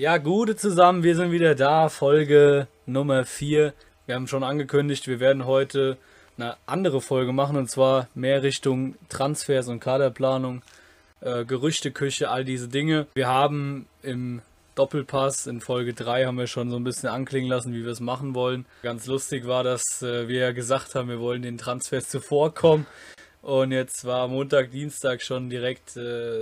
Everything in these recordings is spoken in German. Ja, gute zusammen, wir sind wieder da, Folge Nummer 4. Wir haben schon angekündigt, wir werden heute eine andere Folge machen, und zwar mehr Richtung Transfers und Kaderplanung, Gerüchteküche, all diese Dinge. Wir haben im Doppelpass in Folge 3 haben wir schon so ein bisschen anklingen lassen, wie wir es machen wollen. Ganz lustig war, dass wir gesagt haben, wir wollen den Transfers zuvorkommen. Und jetzt war Montag, Dienstag schon direkt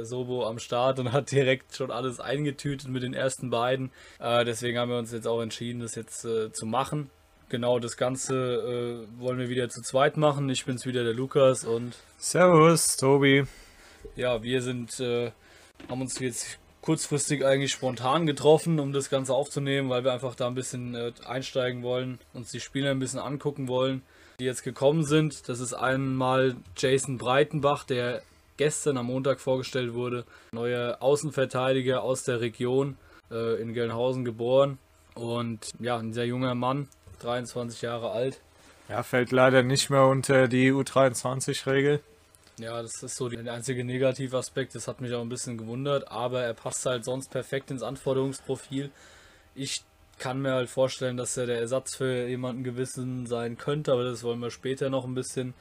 Sobo am Start und hat direkt schon alles eingetütet mit den ersten beiden. Deswegen haben wir uns jetzt auch entschieden, das jetzt zu machen. Genau, das Ganze wollen wir wieder zu zweit machen. Ich bin's wieder, der Lukas, und Servus, Tobi. Ja, wir sind, haben uns jetzt kurzfristig eigentlich spontan getroffen, um das Ganze aufzunehmen, weil wir einfach da ein bisschen einsteigen wollen, uns die Spieler ein bisschen angucken wollen, die jetzt gekommen sind. Das ist einmal Jason Breitenbach, der gestern am Montag vorgestellt wurde. Neuer Außenverteidiger aus der Region, in Gelnhausen geboren. Und ja, ein sehr junger Mann, 23 Jahre alt. Ja, fällt leider nicht mehr unter die U23-Regel. Ja, das ist so der einzige Negativaspekt. Das hat mich auch ein bisschen gewundert. Aber er passt halt sonst perfekt ins Anforderungsprofil. Ich kann mir halt vorstellen, dass er der Ersatz für jemanden gewissen sein könnte, aber das wollen wir später noch ein bisschen,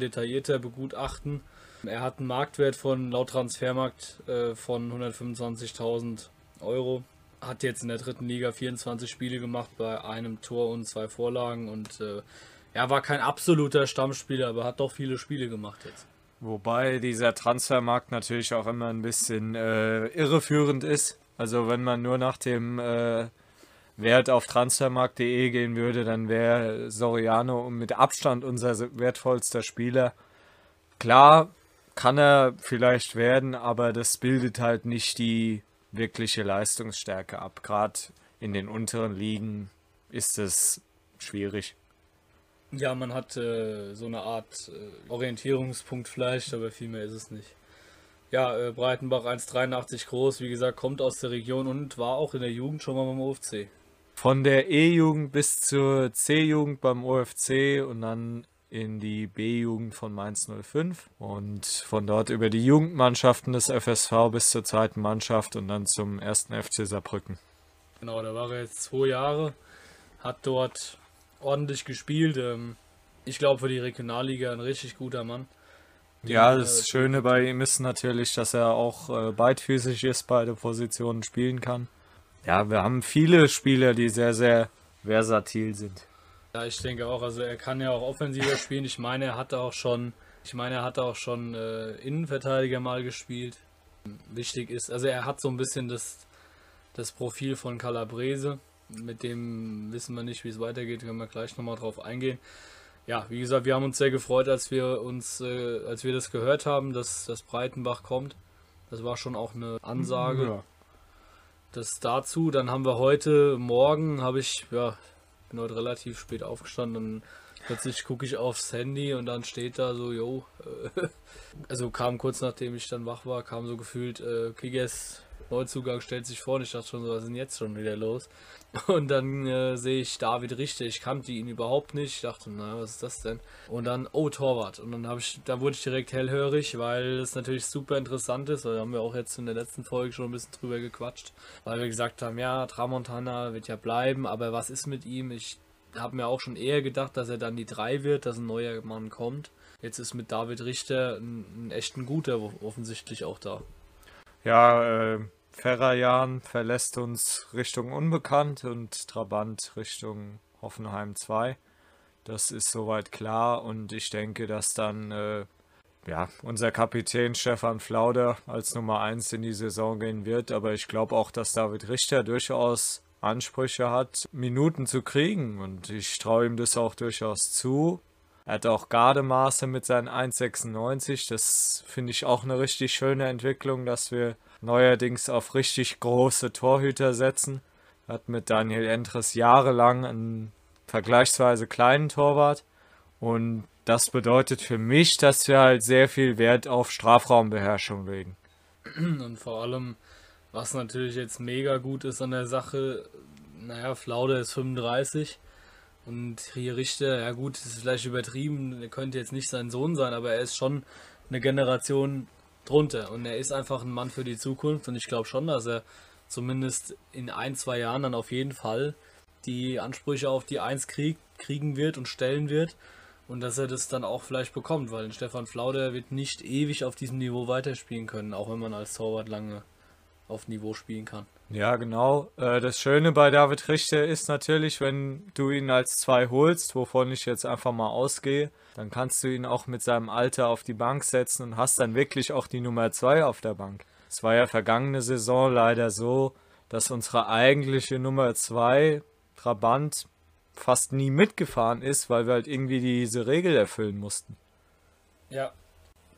detaillierter begutachten. Er hat einen Marktwert von, laut Transfermarkt, von 125.000 Euro. Hat jetzt in der dritten Liga 24 Spiele gemacht bei einem Tor und 2 Vorlagen, und er war kein absoluter Stammspieler, aber hat doch viele Spiele gemacht jetzt. Wobei dieser Transfermarkt natürlich auch immer ein bisschen irreführend ist. Also wenn man nur nach dem Wert auf transfermarkt.de gehen würde, dann wäre Soriano mit Abstand unser wertvollster Spieler. Klar, kann er vielleicht werden, aber das bildet halt nicht die wirkliche Leistungsstärke ab. Gerade in den unteren Ligen ist es schwierig. Ja, man hat so eine Art Orientierungspunkt vielleicht, aber viel mehr ist es nicht. Ja, Breitenbach, 1,83 groß, wie gesagt, kommt aus der Region und war auch in der Jugend schon mal beim OFC. Von der E-Jugend bis zur C-Jugend beim OFC und dann in die B-Jugend von Mainz 05. Und von dort über die Jugendmannschaften des FSV bis zur zweiten Mannschaft und dann zum 1. FC Saarbrücken. Genau, da war er jetzt 2 Jahre, hat dort ordentlich gespielt. Ich glaube, für die Regionalliga ein richtig guter Mann. Ja, das Schöne bei ihm ist natürlich, dass er auch beidfüßig ist, beide Positionen spielen kann. Ja, wir haben viele Spieler, die sehr, sehr versatil sind. Ja, ich denke auch, also er kann ja auch offensiver spielen. Ich meine, er hat auch schon Innenverteidiger mal gespielt. Wichtig ist, also er hat so ein bisschen das Profil von Calabrese. Mit dem wissen wir nicht, wie es weitergeht, können wir gleich nochmal drauf eingehen. Ja, wie gesagt, wir haben uns sehr gefreut, als wir das gehört haben, dass das Breitenbach kommt. Das war schon auch eine Ansage. Ja. Das dazu. Dann haben wir heute Morgen, bin heute relativ spät aufgestanden. Dann plötzlich gucke ich aufs Handy und dann steht da so, jo, also kam kurz nachdem ich dann wach war, kam so gefühlt, Kickers Neuzugang stellt sich vor, und ich dachte schon so, was ist denn jetzt schon wieder los? Und dann sehe ich David Richter, ich kannte ihn überhaupt nicht, ich dachte, naja, was ist das denn? Und dann, oh, Torwart. Und dann wurde ich direkt hellhörig, weil es natürlich super interessant ist, weil da haben wir auch jetzt in der letzten Folge schon ein bisschen drüber gequatscht, weil wir gesagt haben, ja, Tramontana wird ja bleiben, aber was ist mit ihm? Ich habe mir auch schon eher gedacht, dass er dann die 3 wird, dass ein neuer Mann kommt. Jetzt ist mit David Richter ein echt ein guter offensichtlich auch da. Ja, Ferrajan verlässt uns Richtung Unbekannt und Trabant Richtung Hoffenheim 2. Das ist soweit klar, und ich denke, dass dann unser Kapitän Stefan Flauder als Nummer 1 in die Saison gehen wird. Aber ich glaube auch, dass David Richter durchaus Ansprüche hat, Minuten zu kriegen, und ich traue ihm das auch durchaus zu. Er hat auch Gardemaße mit seinen 1,96. Das finde ich auch eine richtig schöne Entwicklung, dass wir neuerdings auf richtig große Torhüter setzen. Er hat mit Daniel Entres jahrelang einen vergleichsweise kleinen Torwart. Und das bedeutet für mich, dass wir halt sehr viel Wert auf Strafraumbeherrschung legen. Und vor allem, was natürlich jetzt mega gut ist an der Sache, naja, Flauder ist 35. Und hier Richter, ja gut, das ist vielleicht übertrieben, er könnte jetzt nicht sein Sohn sein, aber er ist schon eine Generation drunter. Und er ist einfach ein Mann für die Zukunft, und ich glaube schon, dass er zumindest in ein, zwei Jahren dann auf jeden Fall die Ansprüche auf die 1 kriegen wird und stellen wird und dass er das dann auch vielleicht bekommt, weil Stefan Flauder wird nicht ewig auf diesem Niveau weiterspielen können, auch wenn man als Torwart lange auf Niveau spielen kann. Ja, genau. Das Schöne bei David Richter ist natürlich, wenn du ihn als 2 holst, wovon ich jetzt einfach mal ausgehe, dann kannst du ihn auch mit seinem Alter auf die Bank setzen und hast dann wirklich auch die Nummer 2 auf der Bank. Es war ja vergangene Saison leider so, dass unsere eigentliche Nummer 2, Trabant, fast nie mitgefahren ist, weil wir halt irgendwie diese Regel erfüllen mussten. Ja,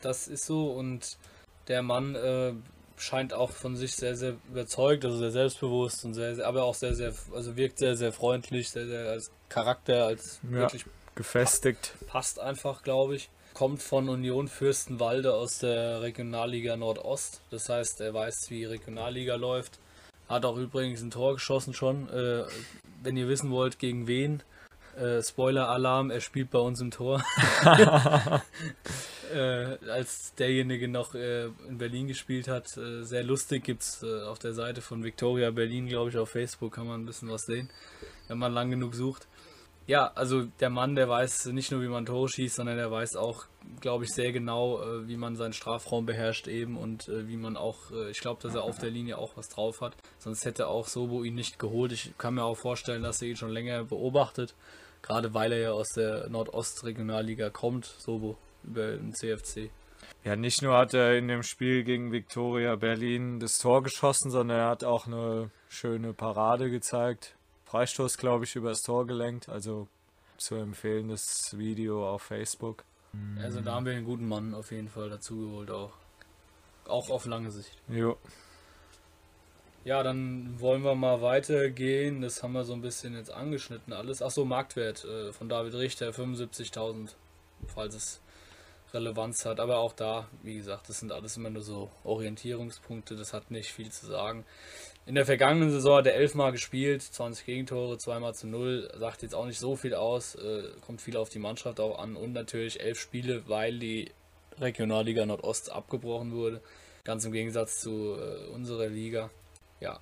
das ist so und der Mann scheint auch von sich sehr, sehr überzeugt, also sehr selbstbewusst und sehr, aber auch sehr, sehr, also wirkt sehr, sehr freundlich, sehr, sehr als Charakter, als ja, wirklich gefestigt. Passt einfach, glaube ich. Kommt von Union Fürstenwalde aus der Regionalliga Nordost, das heißt, er weiß, wie Regionalliga läuft. Hat auch übrigens ein Tor geschossen schon, wenn ihr wissen wollt, gegen wen. Spoiler-Alarm, er spielt bei uns im Tor. Als derjenige noch in Berlin gespielt hat. Sehr lustig, gibt es auf der Seite von Victoria Berlin, glaube ich, auf Facebook kann man ein bisschen was sehen, wenn man lang genug sucht. Ja, also der Mann, der weiß nicht nur, wie man Tore schießt, sondern der weiß auch, glaube ich, sehr genau, wie man seinen Strafraum beherrscht eben und wie man auch, ich glaube, dass er auf der Linie auch was drauf hat, sonst hätte auch Sobo ihn nicht geholt. Ich kann mir auch vorstellen, dass er ihn schon länger beobachtet, gerade weil er ja aus der Nordostregionalliga kommt, Sobo, über den CFC. Ja, nicht nur hat er in dem Spiel gegen Viktoria Berlin das Tor geschossen, sondern er hat auch eine schöne Parade gezeigt. Freistoß, glaube ich, übers Tor gelenkt, also zu empfehlen, das Video auf Facebook. Also da haben wir einen guten Mann auf jeden Fall dazu geholt, auch auf lange Sicht. Jo. Ja, dann wollen wir mal weitergehen, das haben wir so ein bisschen jetzt angeschnitten alles. Achso, Marktwert von David Richter, 75.000, falls es Relevanz hat, aber auch da, wie gesagt, das sind alles immer nur so Orientierungspunkte, das hat nicht viel zu sagen. In der vergangenen Saison hat er 11-mal gespielt, 20 Gegentore, 2-0, sagt jetzt auch nicht so viel aus, kommt viel auf die Mannschaft auch an und natürlich 11 Spiele, weil die Regionalliga Nordost abgebrochen wurde, ganz im Gegensatz zu unserer Liga. Ja,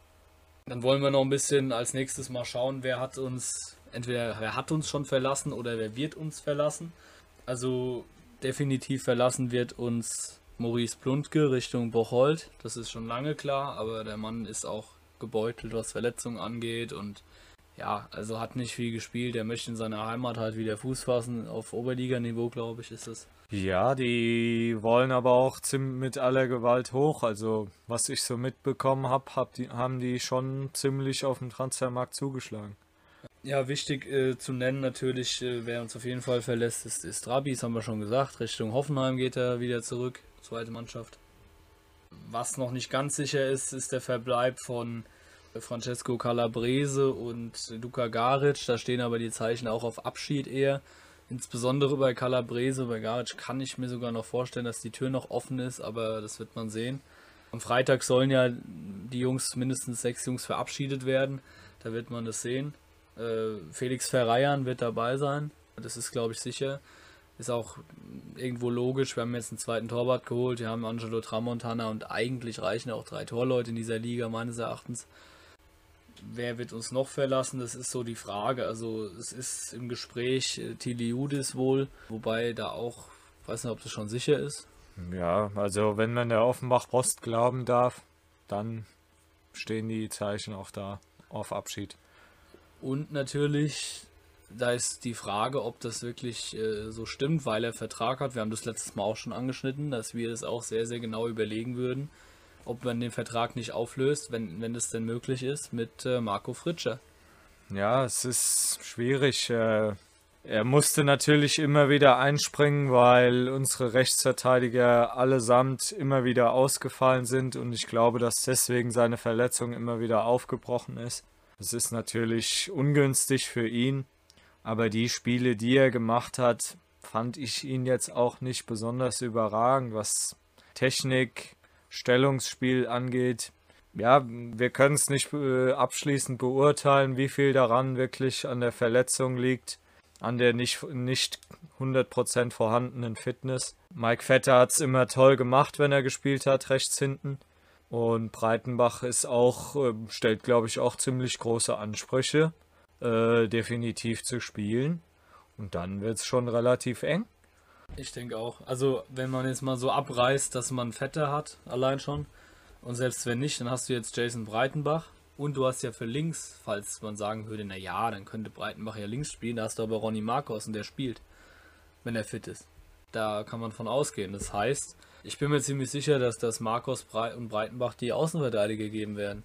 dann wollen wir noch ein bisschen als nächstes mal schauen, wer hat uns schon verlassen oder wer wird uns verlassen. Also definitiv verlassen wird uns Maurice Plundke Richtung Bocholt, das ist schon lange klar, aber der Mann ist auch gebeutelt, was Verletzungen angeht und ja, also hat nicht viel gespielt, er möchte in seiner Heimat halt wieder Fuß fassen, auf Oberliganiveau, glaube ich, ist es. Ja, die wollen aber auch ziemlich mit aller Gewalt hoch, also was ich so mitbekommen habe, haben die schon ziemlich auf dem Transfermarkt zugeschlagen. Ja, wichtig zu nennen natürlich, wer uns auf jeden Fall verlässt, ist Rabis, haben wir schon gesagt, Richtung Hoffenheim geht er wieder zurück. Zweite Mannschaft. Was noch nicht ganz sicher ist, ist der Verbleib von Francesco Calabrese und Luka Garic. Da stehen aber die Zeichen auch auf Abschied eher. Insbesondere bei Calabrese, bei Garic kann ich mir sogar noch vorstellen, dass die Tür noch offen ist, aber das wird man sehen. Am Freitag sollen ja die Jungs, mindestens 6 Jungs verabschiedet werden. Da wird man das sehen. Felix Ferrajan wird dabei sein. Das ist, glaube ich, sicher. Ist auch irgendwo logisch, wir haben jetzt einen zweiten Torwart geholt, wir haben Angelo Tramontana und eigentlich reichen auch 3 Torleute in dieser Liga meines Erachtens. Wer wird uns noch verlassen, das ist so die Frage, also es ist im Gespräch Tiliudis wohl, wobei da auch, ich weiß nicht, ob das schon sicher ist. Ja, also wenn man der Offenbach-Post glauben darf, dann stehen die Zeichen auch da auf Abschied. Und natürlich, da ist die Frage, ob das wirklich so stimmt, weil er Vertrag hat. Wir haben das letztes Mal auch schon angeschnitten, dass wir das auch sehr, sehr genau überlegen würden, ob man den Vertrag nicht auflöst, wenn das denn möglich ist, mit Marco Fritscher. Ja, es ist schwierig. Er musste natürlich immer wieder einspringen, weil unsere Rechtsverteidiger allesamt immer wieder ausgefallen sind und ich glaube, dass deswegen seine Verletzung immer wieder aufgebrochen ist. Es ist natürlich ungünstig für ihn. Aber die Spiele, die er gemacht hat, fand ich ihn jetzt auch nicht besonders überragend, was Technik, Stellungsspiel angeht. Ja, wir können es nicht abschließend beurteilen, wie viel daran wirklich an der Verletzung liegt, an der nicht 100% vorhandenen Fitness. Mike Vetter hat es immer toll gemacht, wenn er gespielt hat, rechts hinten. Und Breitenbach ist auch, stellt glaube ich auch ziemlich große Ansprüche, definitiv zu spielen. Und dann wird es schon relativ eng. Ich denke auch. Also wenn man jetzt mal so abreißt, dass man Vetter hat, allein schon. Und selbst wenn nicht, dann hast du jetzt Jason Breitenbach. Und du hast ja für links, falls man sagen würde, naja, dann könnte Breitenbach ja links spielen. Da hast du aber Ronny Marcos und der spielt, wenn er fit ist. Da kann man von ausgehen. Das heißt, ich bin mir ziemlich sicher, dass das Marcos und Breitenbach die Außenverteidiger geben werden.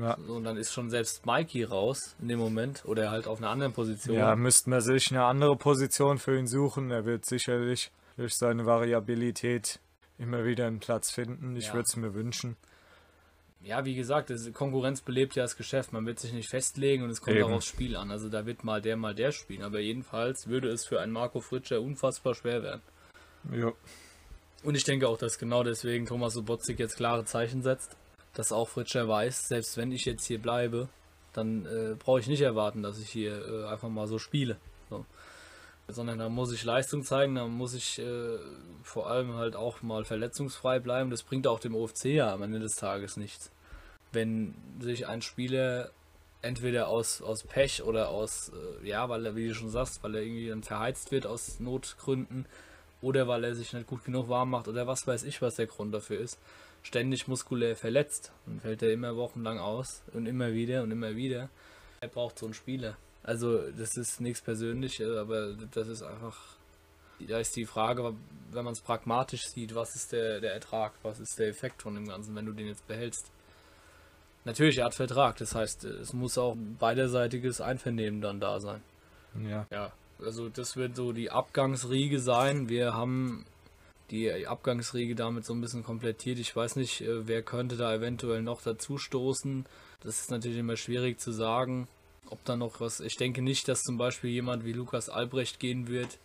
Ja. Und dann ist schon selbst Mikey raus in dem Moment oder halt auf einer anderen Position. Ja, müsste man sich eine andere Position für ihn suchen. Er wird sicherlich durch seine Variabilität immer wieder einen Platz finden. Ich würde es mir wünschen. Ja, wie gesagt, Konkurrenz belebt ja das Geschäft. Man wird sich nicht festlegen und es kommt auch aufs Spiel an. Also da wird mal der spielen. Aber jedenfalls würde es für einen Marco Fritscher unfassbar schwer werden. Ja. Und ich denke auch, dass genau deswegen Thomas Sobotzik jetzt klare Zeichen setzt, dass auch Fritscher weiß, selbst wenn ich jetzt hier bleibe, dann brauche ich nicht erwarten, dass ich hier einfach mal so spiele. So. Sondern da muss ich Leistung zeigen, da muss ich vor allem halt auch mal verletzungsfrei bleiben. Das bringt auch dem OFC ja am Ende des Tages nichts. Wenn sich ein Spieler entweder aus Pech oder aus, weil er, wie du schon sagst, weil er irgendwie dann verheizt wird aus Notgründen, oder weil er sich nicht gut genug warm macht oder was weiß ich, was der Grund dafür ist. Ständig muskulär verletzt und fällt er immer wochenlang aus und immer wieder und immer wieder. Er braucht so einen Spieler. Also das ist nichts Persönliches, aber das ist einfach, da ist die Frage, wenn man es pragmatisch sieht, was ist der Ertrag, was ist der Effekt von dem Ganzen, wenn du den jetzt behältst. Natürlich, er hat Vertrag, das heißt, es muss auch beiderseitiges Einvernehmen dann da sein. Ja. Also das wird so die Abgangsriege sein. Wir haben die Abgangsriege damit so ein bisschen komplettiert. Ich weiß nicht, wer könnte da eventuell noch dazu stoßen. Das ist natürlich immer schwierig zu sagen, ob da noch was... Ich denke nicht, dass zum Beispiel jemand wie Lukas Albrecht gehen wird.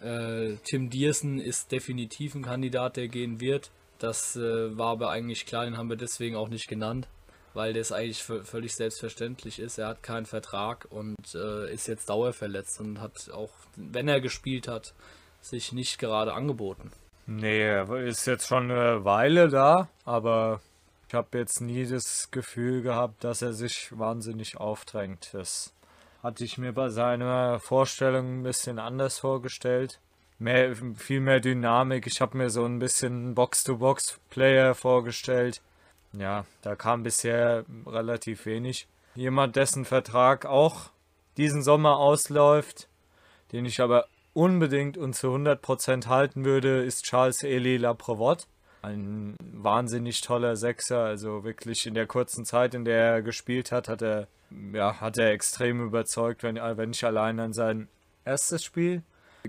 Tim Diersen ist definitiv ein Kandidat, der gehen wird. Das war aber eigentlich klar, den haben wir deswegen auch nicht genannt, weil das eigentlich völlig selbstverständlich ist. Er hat keinen Vertrag und ist jetzt dauerverletzt und hat auch, wenn er gespielt hat, sich nicht gerade angeboten. Nee, er ist jetzt schon eine Weile da, aber ich habe jetzt nie das Gefühl gehabt, dass er sich wahnsinnig aufdrängt. Das hatte ich mir bei seiner Vorstellung ein bisschen anders vorgestellt. Viel mehr Dynamik. Ich habe mir so ein bisschen Box-to-Box-Player vorgestellt. Ja, da kam bisher relativ wenig. Jemand, dessen Vertrag auch diesen Sommer ausläuft, den ich aber unbedingt und zu 100% halten würde, ist Charles-Elie Laprévote. Ein wahnsinnig toller Sechser, also wirklich in der kurzen Zeit, in der er gespielt hat, hat er extrem überzeugt, wenn ich allein an sein erstes Spiel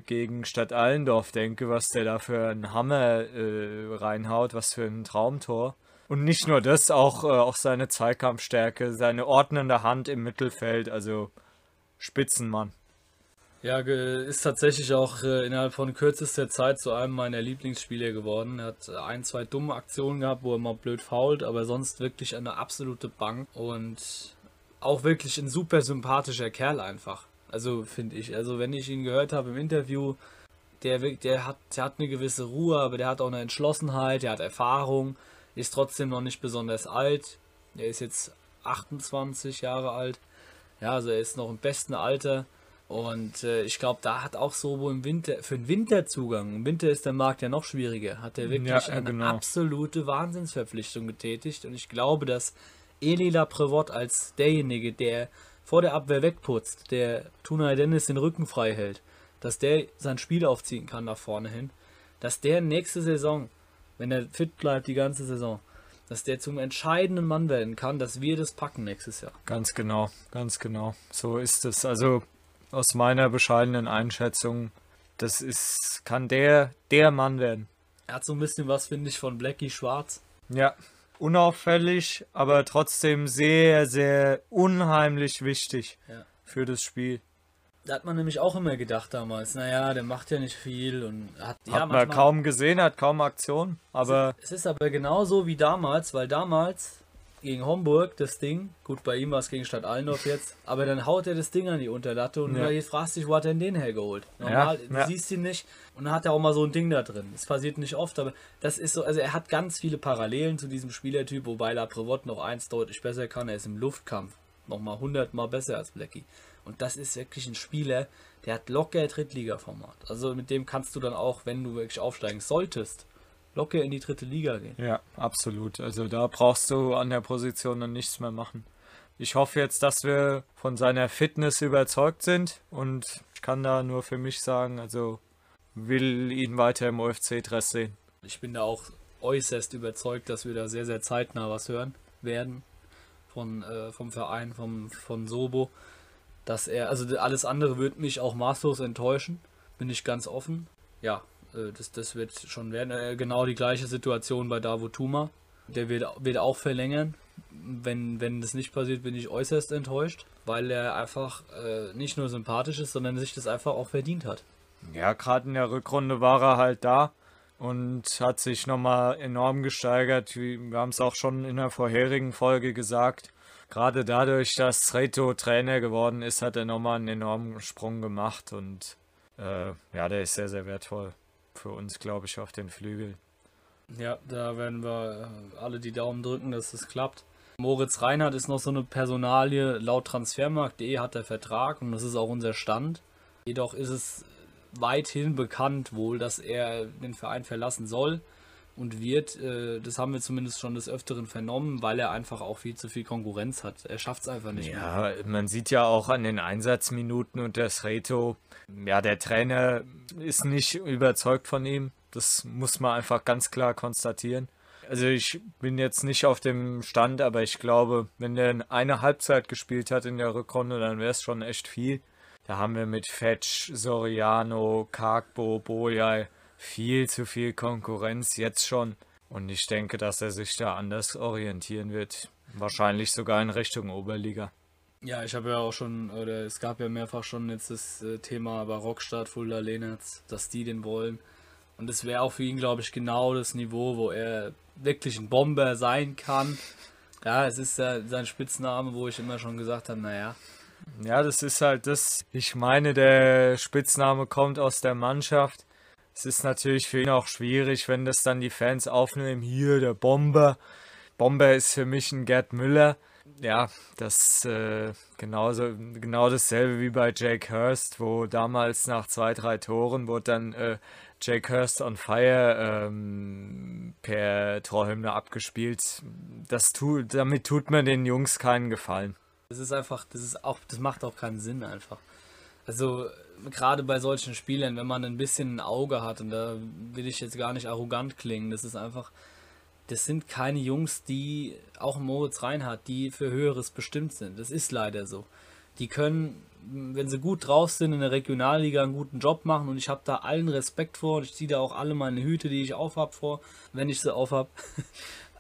gegen Stadt Allendorf denke, was der da für einen Hammer reinhaut, was für ein Traumtor. Und nicht nur das, auch seine Zweikampfstärke, seine ordnende Hand im Mittelfeld, also Spitzenmann. Ja, ist tatsächlich auch innerhalb von kürzester Zeit zu einem meiner Lieblingsspieler geworden. Er hat ein, zwei dumme Aktionen gehabt, wo er mal blöd fault, aber sonst wirklich eine absolute Bank. Und auch wirklich ein super sympathischer Kerl einfach, also finde ich. Also wenn ich ihn gehört habe im Interview, der hat eine gewisse Ruhe, aber der hat auch eine Entschlossenheit, der hat Erfahrung. Ist trotzdem noch nicht besonders alt. Er ist jetzt 28 Jahre alt. Ja, also er ist noch im besten Alter. Und ich glaube, da hat auch Sobo im Winter, für den Winterzugang, im Winter ist der Markt ja noch schwieriger, hat er wirklich eine absolute Wahnsinnsverpflichtung getätigt. Und ich glaube, dass Elie Laprévote als derjenige, der vor der Abwehr wegputzt, der Tunay Dennis den Rücken frei hält, dass der sein Spiel aufziehen kann nach vorne hin, dass der nächste Saison, wenn er fit bleibt die ganze Saison, dass der zum entscheidenden Mann werden kann, dass wir das packen nächstes Jahr. Ganz genau. So ist es. Also aus meiner bescheidenen Einschätzung, das ist, kann der Mann werden. Er hat so ein bisschen was, finde ich, von Blackie Schwarz. Ja, unauffällig, aber trotzdem sehr, sehr unheimlich wichtig für das Spiel. Da hat man nämlich auch immer gedacht damals, naja, der macht ja nicht viel und hat man kaum gesehen, hat kaum Aktion, aber... Es ist aber genauso wie damals, weil damals gegen Homburg das Ding, gut, bei ihm war es gegen Stadt Allendorf jetzt, aber dann haut er das Ding an die Unterlatte und ja, jetzt fragst du dich, wo hat er denn den hergeholt? Normal, ja, du siehst ihn nicht und dann hat er auch mal so ein Ding da drin. Das passiert nicht oft, aber das ist so, also er hat ganz viele Parallelen zu diesem Spielertyp, wobei Laprévote noch eins deutlich besser kann, er ist im Luftkampf nochmal 100-mal besser als Blackie. Und das ist wirklich ein Spieler, der hat locker Drittliga-Format. Also mit dem kannst du dann auch, wenn du wirklich aufsteigen solltest, locker in die dritte Liga gehen. Ja, absolut. Also da brauchst du an der Position dann nichts mehr machen. Ich hoffe jetzt, dass wir von seiner Fitness überzeugt sind und ich kann da nur für mich sagen, also will ihn weiter im OFC-Dress sehen. Ich bin da auch äußerst überzeugt, dass wir da sehr, sehr zeitnah was hören werden vom Verein, von Sobo. Dass er, also alles andere würde mich auch maßlos enttäuschen, bin ich ganz offen. Ja, das wird schon werden. Genau die gleiche Situation bei Davo Tuma. Der wird auch verlängern. Wenn das nicht passiert, bin ich äußerst enttäuscht, weil er einfach nicht nur sympathisch ist, sondern sich das einfach auch verdient hat. Ja, gerade in der Rückrunde war er halt da und hat sich nochmal enorm gesteigert. Wir haben es auch schon in der vorherigen Folge gesagt. Gerade dadurch, dass Sreto Trainer geworden ist, hat er nochmal einen enormen Sprung gemacht und ja, der ist sehr, sehr wertvoll für uns, glaube ich, auf den Flügel. Ja, da werden wir alle die Daumen drücken, dass das klappt. Moritz Reinhardt ist noch so eine Personalie, laut Transfermarkt.de hat er Vertrag und das ist auch unser Stand. Jedoch ist es weithin bekannt wohl, dass er den Verein verlassen soll. Und wird, das haben wir zumindest schon des Öfteren vernommen, weil er einfach auch viel zu viel Konkurrenz hat. Er schafft es einfach nicht mehr. Ja, man sieht ja auch an den Einsatzminuten und der Sreto, ja, der Trainer ist nicht überzeugt von ihm. Das muss man einfach ganz klar konstatieren. Also ich bin jetzt nicht auf dem Stand, aber ich glaube, wenn der eine Halbzeit gespielt hat in der Rückrunde, dann wäre es schon echt viel. Da haben wir mit Fetsch, Soriano, Karkbo, Bojai viel zu viel Konkurrenz jetzt schon und ich denke, dass er sich da anders orientieren wird, wahrscheinlich sogar in Richtung Oberliga. Ja, ich habe ja auch schon, oder es gab ja mehrfach schon jetzt das Thema bei Rockstadt, Fulda, Lehnertz, dass die den wollen und das wäre auch für ihn, glaube ich, genau das Niveau, wo er wirklich ein Bomber sein kann. Ja, es ist ja sein Spitzname, wo ich immer schon gesagt habe, naja. Ja, das ist halt das, ich meine, der Spitzname kommt aus der Mannschaft. Es ist natürlich für ihn auch schwierig, wenn das dann die Fans aufnehmen. Hier, der Bomber. Bomber ist für mich ein Gerd Müller. Ja, das genau dasselbe wie bei Jake Hurst, wo damals nach 2, 3 Toren wurde dann Jake Hurst on Fire per Torhymne abgespielt. Damit tut man den Jungs keinen Gefallen. Das ist einfach, das macht auch keinen Sinn einfach. Also gerade bei solchen Spielern, wenn man ein bisschen ein Auge hat, und da will ich jetzt gar nicht arrogant klingen, das ist einfach, das sind keine Jungs, die, auch Moritz Reinhardt, die für Höheres bestimmt sind. Das ist leider so. Die können, wenn sie gut drauf sind, in der Regionalliga einen guten Job machen und ich habe da allen Respekt vor und ich ziehe da auch alle meine Hüte, die ich aufhab, vor, wenn ich sie aufhab.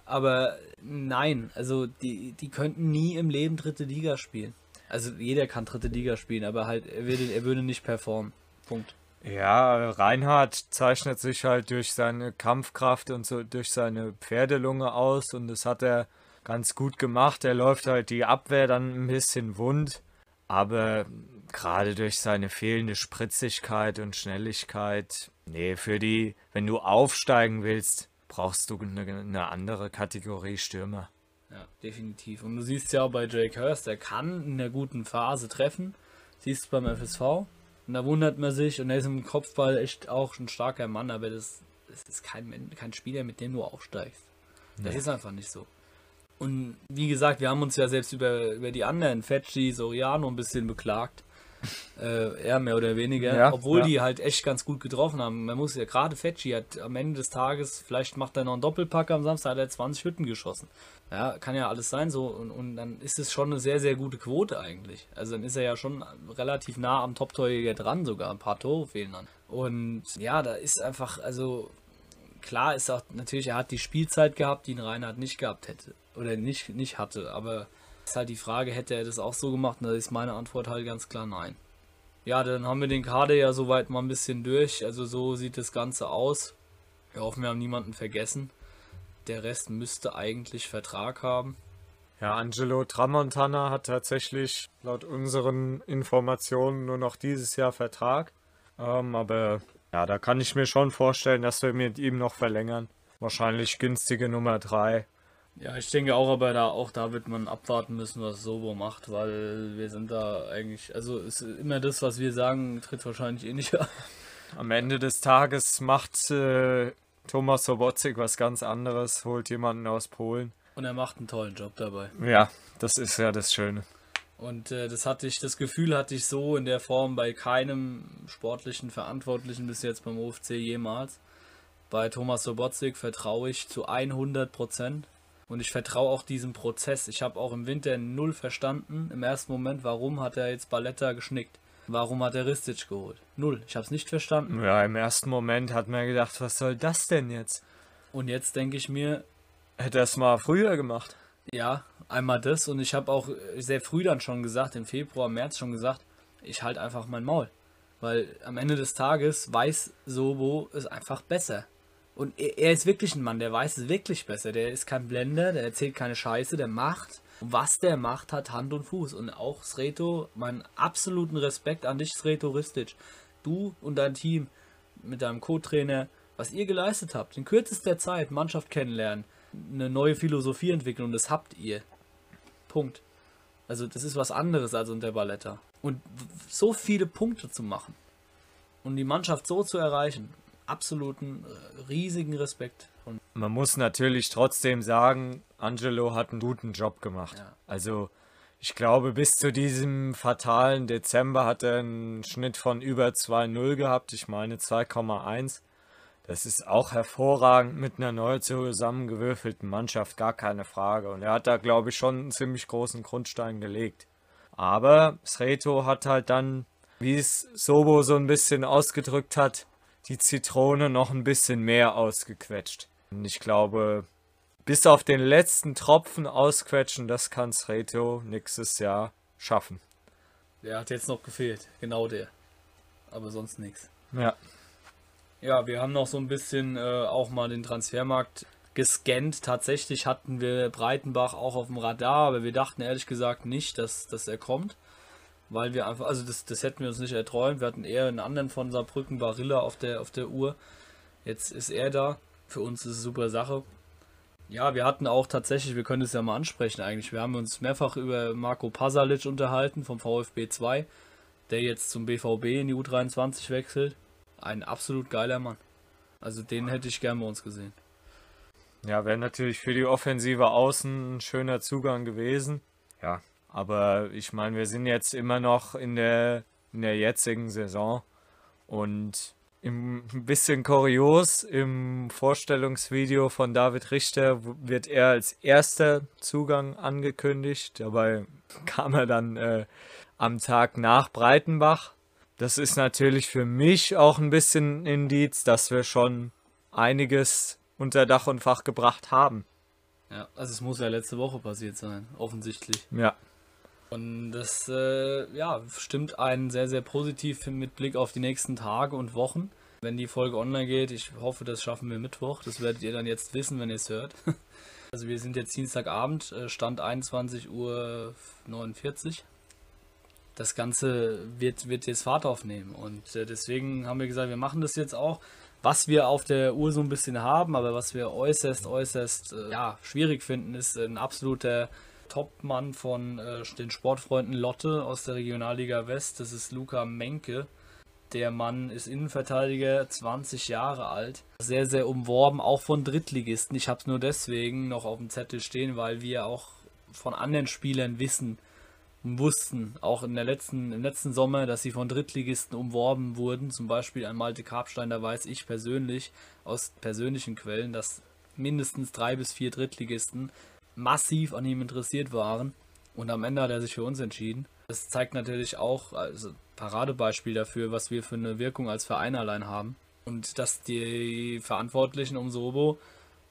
Aber nein, also die könnten nie im Leben dritte Liga spielen. Also jeder kann dritte Liga spielen, aber halt er würde nicht performen. Punkt. Ja, Reinhardt zeichnet sich halt durch seine Kampfkraft und so durch seine Pferdelunge aus und das hat er ganz gut gemacht. Er läuft halt die Abwehr dann ein bisschen wund, aber gerade durch seine fehlende Spritzigkeit und Schnelligkeit, nee, wenn du aufsteigen willst, brauchst du eine andere Kategorie Stürmer. Ja, definitiv. Und du siehst ja auch bei Jake Hurst, der kann in der guten Phase treffen. Siehst du beim FSV. Und da wundert man sich. Und er ist im Kopfball echt auch ein starker Mann. Aber das ist kein Spieler, mit dem du aufsteigst. Das ist einfach nicht so. Und wie gesagt, wir haben uns ja selbst über die anderen, Fetschi, Soriano, ein bisschen beklagt. Eher mehr oder weniger. Ja, obwohl die halt echt ganz gut getroffen haben. Man muss ja, gerade Fetschi hat am Ende des Tages, vielleicht macht er noch einen Doppelpack am Samstag, hat er 20 Hütten geschossen. Ja, kann ja alles sein so und dann ist es schon eine sehr, sehr gute Quote eigentlich. Also dann ist er ja schon relativ nah am Top-Torjäger dran sogar, ein paar Tore fehlen dann. Und ja, da ist einfach, also klar ist auch natürlich, er hat die Spielzeit gehabt, die ihn Reinhardt nicht gehabt hätte oder nicht hatte, aber ist halt die Frage, hätte er das auch so gemacht und da ist meine Antwort halt ganz klar nein. Ja, dann haben wir den Kader ja soweit mal ein bisschen durch, also so sieht das Ganze aus. Wir hoffen, wir haben niemanden vergessen. Der Rest müsste eigentlich Vertrag haben. Ja, Angelo Tramontana hat tatsächlich laut unseren Informationen nur noch dieses Jahr Vertrag. Aber ja, da kann ich mir schon vorstellen, dass wir mit ihm noch verlängern. Wahrscheinlich günstige Nummer 3. Ja, ich denke auch, aber auch da wird man abwarten müssen, was Sobo macht, weil wir sind da eigentlich, also ist immer das, was wir sagen, tritt wahrscheinlich eh nicht an. Am Ende des Tages macht Thomas Sobotzik was ganz anderes, holt jemanden aus Polen. Und er macht einen tollen Job dabei. Ja, das ist ja das Schöne. Und das Gefühl hatte ich so in der Form bei keinem sportlichen Verantwortlichen bis jetzt beim OFC jemals. Bei Thomas Sobotzik vertraue ich zu 100%. Und ich vertraue auch diesem Prozess. Ich habe auch im Winter null verstanden, im ersten Moment, warum hat er jetzt Balletta geschnickt? Warum hat er Ristic geholt? Null. Ich habe es nicht verstanden. Ja, im ersten Moment hat man gedacht, was soll das denn jetzt? Und jetzt denke ich mir... Hätte er es mal früher gemacht. Ja, einmal das. Und ich habe auch sehr früh dann schon gesagt, im Februar, März schon gesagt, ich halte einfach mein Maul. Weil am Ende des Tages weiß Sobo es einfach besser. Und er ist wirklich ein Mann, der weiß es wirklich besser. Der ist kein Blender, der erzählt keine Scheiße, der macht. Und was der macht, hat Hand und Fuß. Und auch Sreto, meinen absoluten Respekt an dich, Sreto Ristic. Du und dein Team mit deinem Co-Trainer, was ihr geleistet habt, in kürzester Zeit Mannschaft kennenlernen, eine neue Philosophie entwickeln, und das habt ihr. Punkt. Also das ist was anderes als unter Balletta. Und so viele Punkte zu machen und die Mannschaft so zu erreichen, absoluten, riesigen Respekt. Und man muss natürlich trotzdem sagen, Angelo hat einen guten Job gemacht. Ja. Also ich glaube, bis zu diesem fatalen Dezember hat er einen Schnitt von über 2,0 gehabt. Ich meine 2,1. Das ist auch hervorragend mit einer neu zusammengewürfelten Mannschaft, gar keine Frage. Und er hat da, glaube ich, schon einen ziemlich großen Grundstein gelegt. Aber Sreto hat halt dann, wie es Sobo so ein bisschen ausgedrückt hat, die Zitrone noch ein bisschen mehr ausgequetscht. Und ich glaube, bis auf den letzten Tropfen ausquetschen, das kann Sreto nächstes Jahr schaffen. Der hat jetzt noch gefehlt, genau der. Aber sonst nichts. Ja. Ja, wir haben noch so ein bisschen auch mal den Transfermarkt gescannt. Tatsächlich hatten wir Breitenbach auch auf dem Radar, aber wir dachten ehrlich gesagt nicht, dass er kommt. Weil wir einfach, also das hätten wir uns nicht erträumt. Wir hatten eher einen anderen von Saarbrücken, Barilla, auf der Uhr. Jetzt ist er da. Für uns ist es eine super Sache. Ja, wir hatten auch tatsächlich, wir können es ja mal ansprechen eigentlich. Wir haben uns mehrfach über Marco Pasalic unterhalten vom VfB 2, der jetzt zum BVB in die U23 wechselt. Ein absolut geiler Mann. Also den hätte ich gern bei uns gesehen. Ja, wäre natürlich für die offensive Außen ein schöner Zugang gewesen. Ja, aber ich meine, wir sind jetzt immer noch in der jetzigen Saison. Und ein bisschen kurios, im Vorstellungsvideo von David Richter wird er als erster Zugang angekündigt. Dabei kam er dann am Tag nach Breitenbach. Das ist natürlich für mich auch ein bisschen ein Indiz, dass wir schon einiges unter Dach und Fach gebracht haben. Ja, also es muss ja letzte Woche passiert sein, offensichtlich. Ja. Und das stimmt einen sehr, sehr positiv mit Blick auf die nächsten Tage und Wochen. Wenn die Folge online geht, ich hoffe, das schaffen wir Mittwoch. Das werdet ihr dann jetzt wissen, wenn ihr es hört. Also wir sind jetzt Dienstagabend, Stand 21.49 Uhr. Das Ganze wird jetzt Fahrt aufnehmen, und deswegen haben wir gesagt, wir machen das jetzt auch, was wir auf der Uhr so ein bisschen haben, aber was wir äußerst schwierig finden, ist ein absoluter Topmann von den Sportfreunden Lotte aus der Regionalliga West, das ist Luca Menke. Der Mann ist Innenverteidiger, 20 Jahre alt, sehr, sehr umworben, auch von Drittligisten. Ich habe es nur deswegen noch auf dem Zettel stehen, weil wir auch von anderen Spielern wussten, auch im letzten Sommer, dass sie von Drittligisten umworben wurden, zum Beispiel an Malte Karpstein. Da weiß ich persönlich, aus persönlichen Quellen, dass mindestens 3 bis 4 Drittligisten massiv an ihm interessiert waren, und am Ende hat er sich für uns entschieden. Das zeigt natürlich auch, also Paradebeispiel dafür, was wir für eine Wirkung als Verein allein haben, und dass die Verantwortlichen um Sobo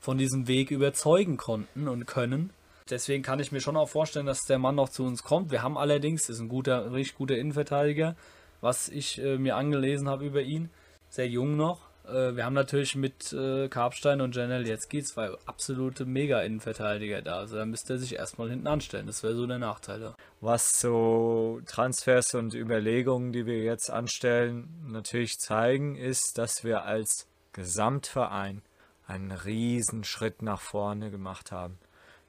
von diesem Weg überzeugen konnten und können. Deswegen kann ich mir schon auch vorstellen, dass der Mann noch zu uns kommt. Wir haben allerdings, das ist ein richtig guter Innenverteidiger, was ich mir angelesen habe über ihn, sehr jung noch, Wir haben natürlich mit Karpstein und Janel Jetzki zwei absolute Mega-Innenverteidiger da. Also da müsste er sich erstmal hinten anstellen. Das wäre so der Nachteil da. Was so Transfers und Überlegungen, die wir jetzt anstellen, natürlich zeigen, ist, dass wir als Gesamtverein einen riesen Schritt nach vorne gemacht haben.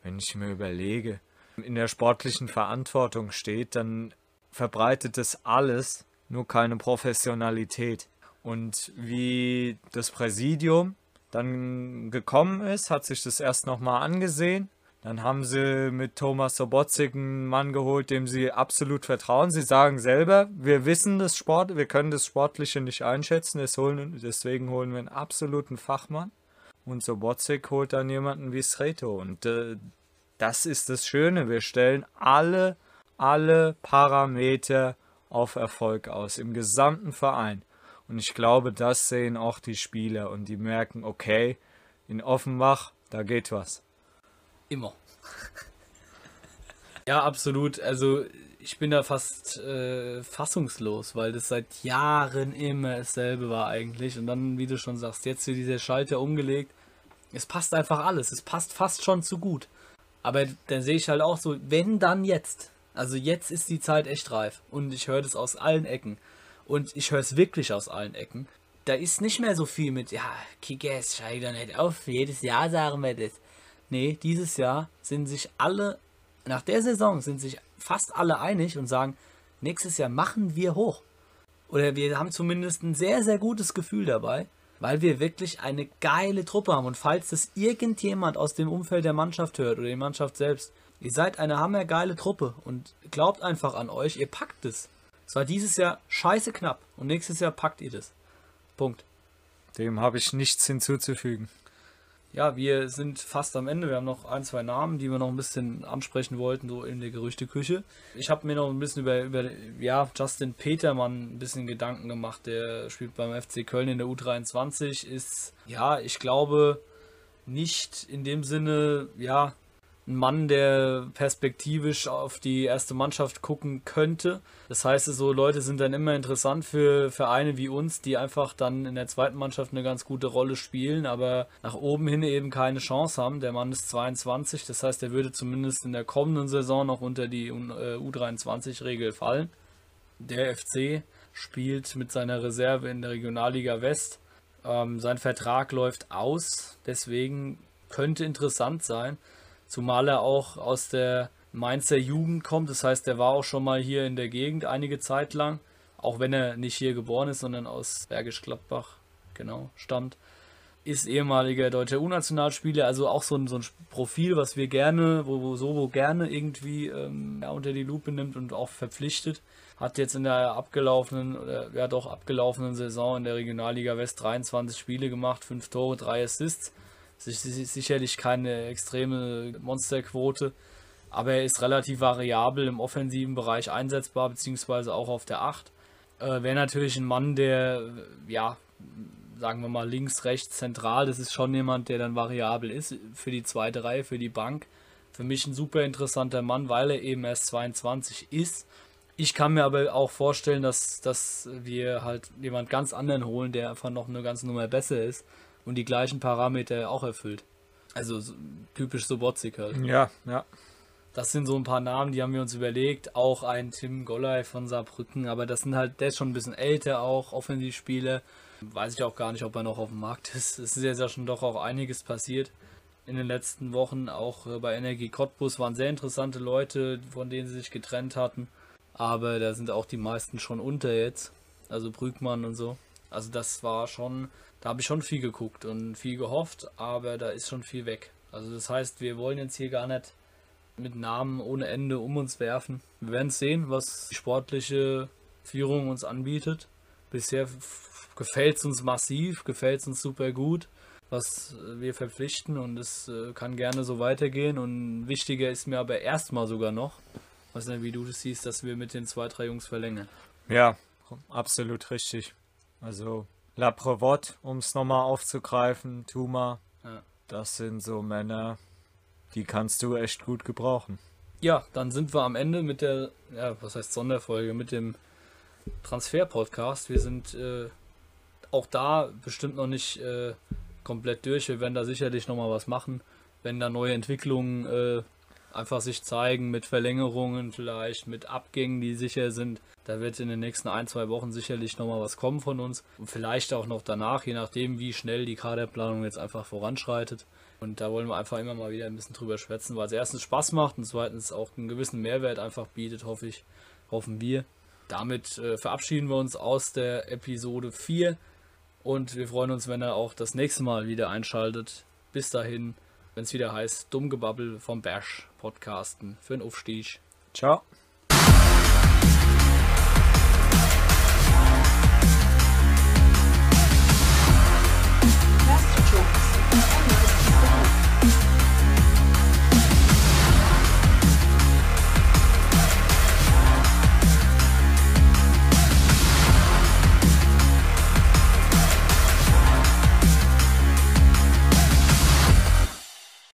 Wenn ich mir überlege, in der sportlichen Verantwortung steht, dann verbreitet das alles, nur keine Professionalität. Und wie das Präsidium dann gekommen ist, hat sich das erst nochmal angesehen. Dann haben sie mit Thomas Sobotzik einen Mann geholt, dem sie absolut vertrauen. Sie sagen selber, wir wissen das Sport, wir können das Sportliche nicht einschätzen, deswegen holen wir einen absoluten Fachmann. Und Sobotzik holt dann jemanden wie Sreto. Und das ist das Schöne, wir stellen alle Parameter auf Erfolg aus, im gesamten Verein. Und ich glaube, das sehen auch die Spieler und die merken, okay, in Offenbach, da geht was. Immer. Ja, absolut. Also ich bin da fast fassungslos, weil das seit Jahren immer dasselbe war eigentlich. Und dann, wie du schon sagst, jetzt wird dieser Schalter umgelegt. Es passt einfach alles. Es passt fast schon zu gut. Aber dann sehe ich halt auch so, wenn dann jetzt. Also jetzt ist die Zeit echt reif. Und ich höre das aus allen Ecken. Und ich höre es wirklich aus allen Ecken. Da ist nicht mehr so viel mit, ja, Kickers, steigt doch nicht auf, jedes Jahr sagen wir das. Nee, dieses Jahr sind sich alle, nach der Saison sind sich fast alle einig und sagen, nächstes Jahr machen wir hoch. Oder wir haben zumindest ein sehr, sehr gutes Gefühl dabei, weil wir wirklich eine geile Truppe haben. Und falls das irgendjemand aus dem Umfeld der Mannschaft hört oder die Mannschaft selbst, ihr seid eine hammergeile Truppe und glaubt einfach an euch, ihr packt es. Es war dieses Jahr scheiße knapp und nächstes Jahr packt ihr das. Punkt. Dem habe ich nichts hinzuzufügen. Ja, wir sind fast am Ende. Wir haben noch ein, zwei Namen, die wir noch ein bisschen ansprechen wollten, so in der Gerüchteküche. Ich habe mir noch ein bisschen über Justin Petermann ein bisschen Gedanken gemacht. Der spielt beim FC Köln in der U23. Ist, ja, ich glaube, nicht in dem Sinne, ja, ein Mann, der perspektivisch auf die erste Mannschaft gucken könnte. Das heißt, so Leute sind dann immer interessant für Vereine wie uns, die einfach dann in der zweiten Mannschaft eine ganz gute Rolle spielen, aber nach oben hin eben keine Chance haben. Der Mann ist 22, das heißt, er würde zumindest in der kommenden Saison noch unter die U23-Regel fallen. Der FC spielt mit seiner Reserve in der Regionalliga West. Sein Vertrag läuft aus, deswegen könnte interessant sein. Zumal er auch aus der Mainzer Jugend kommt, das heißt, er war auch schon mal hier in der Gegend einige Zeit lang, auch wenn er nicht hier geboren ist, sondern aus Bergisch Gladbach, genau, stammt, ist ehemaliger deutscher U-Nationalspieler, also auch so ein Profil, was wir gerne, wo gerne irgendwie unter die Lupe nimmt und auch verpflichtet, hat jetzt in der abgelaufenen Saison in der Regionalliga West 23 Spiele gemacht, 5 Tore, 3 Assists. Sicherlich keine extreme Monsterquote, aber er ist relativ variabel im offensiven Bereich einsetzbar, beziehungsweise auch auf der 8. Wäre natürlich ein Mann, der, ja, sagen wir mal links, rechts, zentral, das ist schon jemand, der dann variabel ist für die zweite Reihe, für die Bank. Für mich ein super interessanter Mann, weil er eben erst 22 ist. Ich kann mir aber auch vorstellen, dass wir halt jemand ganz anderen holen, der einfach noch eine ganze Nummer besser ist. Und die gleichen Parameter auch erfüllt. Also typisch Sobotzik halt. Ja, ja. Das sind so ein paar Namen, die haben wir uns überlegt. Auch ein Tim Golley von Saarbrücken. Aber das sind halt, der ist schon ein bisschen älter auch, Offensivspieler. Weiß ich auch gar nicht, ob er noch auf dem Markt ist. Es ist jetzt ja schon doch auch einiges passiert in den letzten Wochen. Auch bei Energie Cottbus waren sehr interessante Leute, von denen sie sich getrennt hatten. Aber da sind auch die meisten schon unter jetzt. Also Brückmann und so. Also das war schon... Da habe ich schon viel geguckt und viel gehofft, aber da ist schon viel weg. Also das heißt, wir wollen jetzt hier gar nicht mit Namen ohne Ende um uns werfen. Wir werden sehen, was die sportliche Führung uns anbietet. Bisher gefällt es uns massiv, gefällt es uns super gut, was wir verpflichten und es kann gerne so weitergehen. Und wichtiger ist mir aber erstmal sogar noch, was denn, wie du das siehst, dass wir mit den 2, 3 Jungs verlängern. Ja, absolut richtig. Also... Laprévote, um es nochmal aufzugreifen, Tuma, ja. Das sind so Männer, die kannst du echt gut gebrauchen. Ja, dann sind wir am Ende mit der, ja, was heißt Sonderfolge, mit dem Transfer-Podcast. Wir sind auch da bestimmt noch nicht komplett durch. Wir werden da sicherlich nochmal was machen, wenn da neue Entwicklungen einfach sich zeigen, mit Verlängerungen vielleicht, mit Abgängen, die sicher sind. Da wird in den nächsten 1-2 Wochen sicherlich nochmal was kommen von uns. Und vielleicht auch noch danach, je nachdem, wie schnell die Kaderplanung jetzt einfach voranschreitet. Und da wollen wir einfach immer mal wieder ein bisschen drüber schwätzen, weil es erstens Spaß macht und zweitens auch einen gewissen Mehrwert einfach bietet, hoffe ich, hoffen wir. Damit verabschieden wir uns aus der Episode 4 und wir freuen uns, wenn ihr auch das nächste Mal wieder einschaltet. Bis dahin, wenn es wieder heißt, Dummgebabbel vom Bersch podcasten für den Aufstieg. Ciao.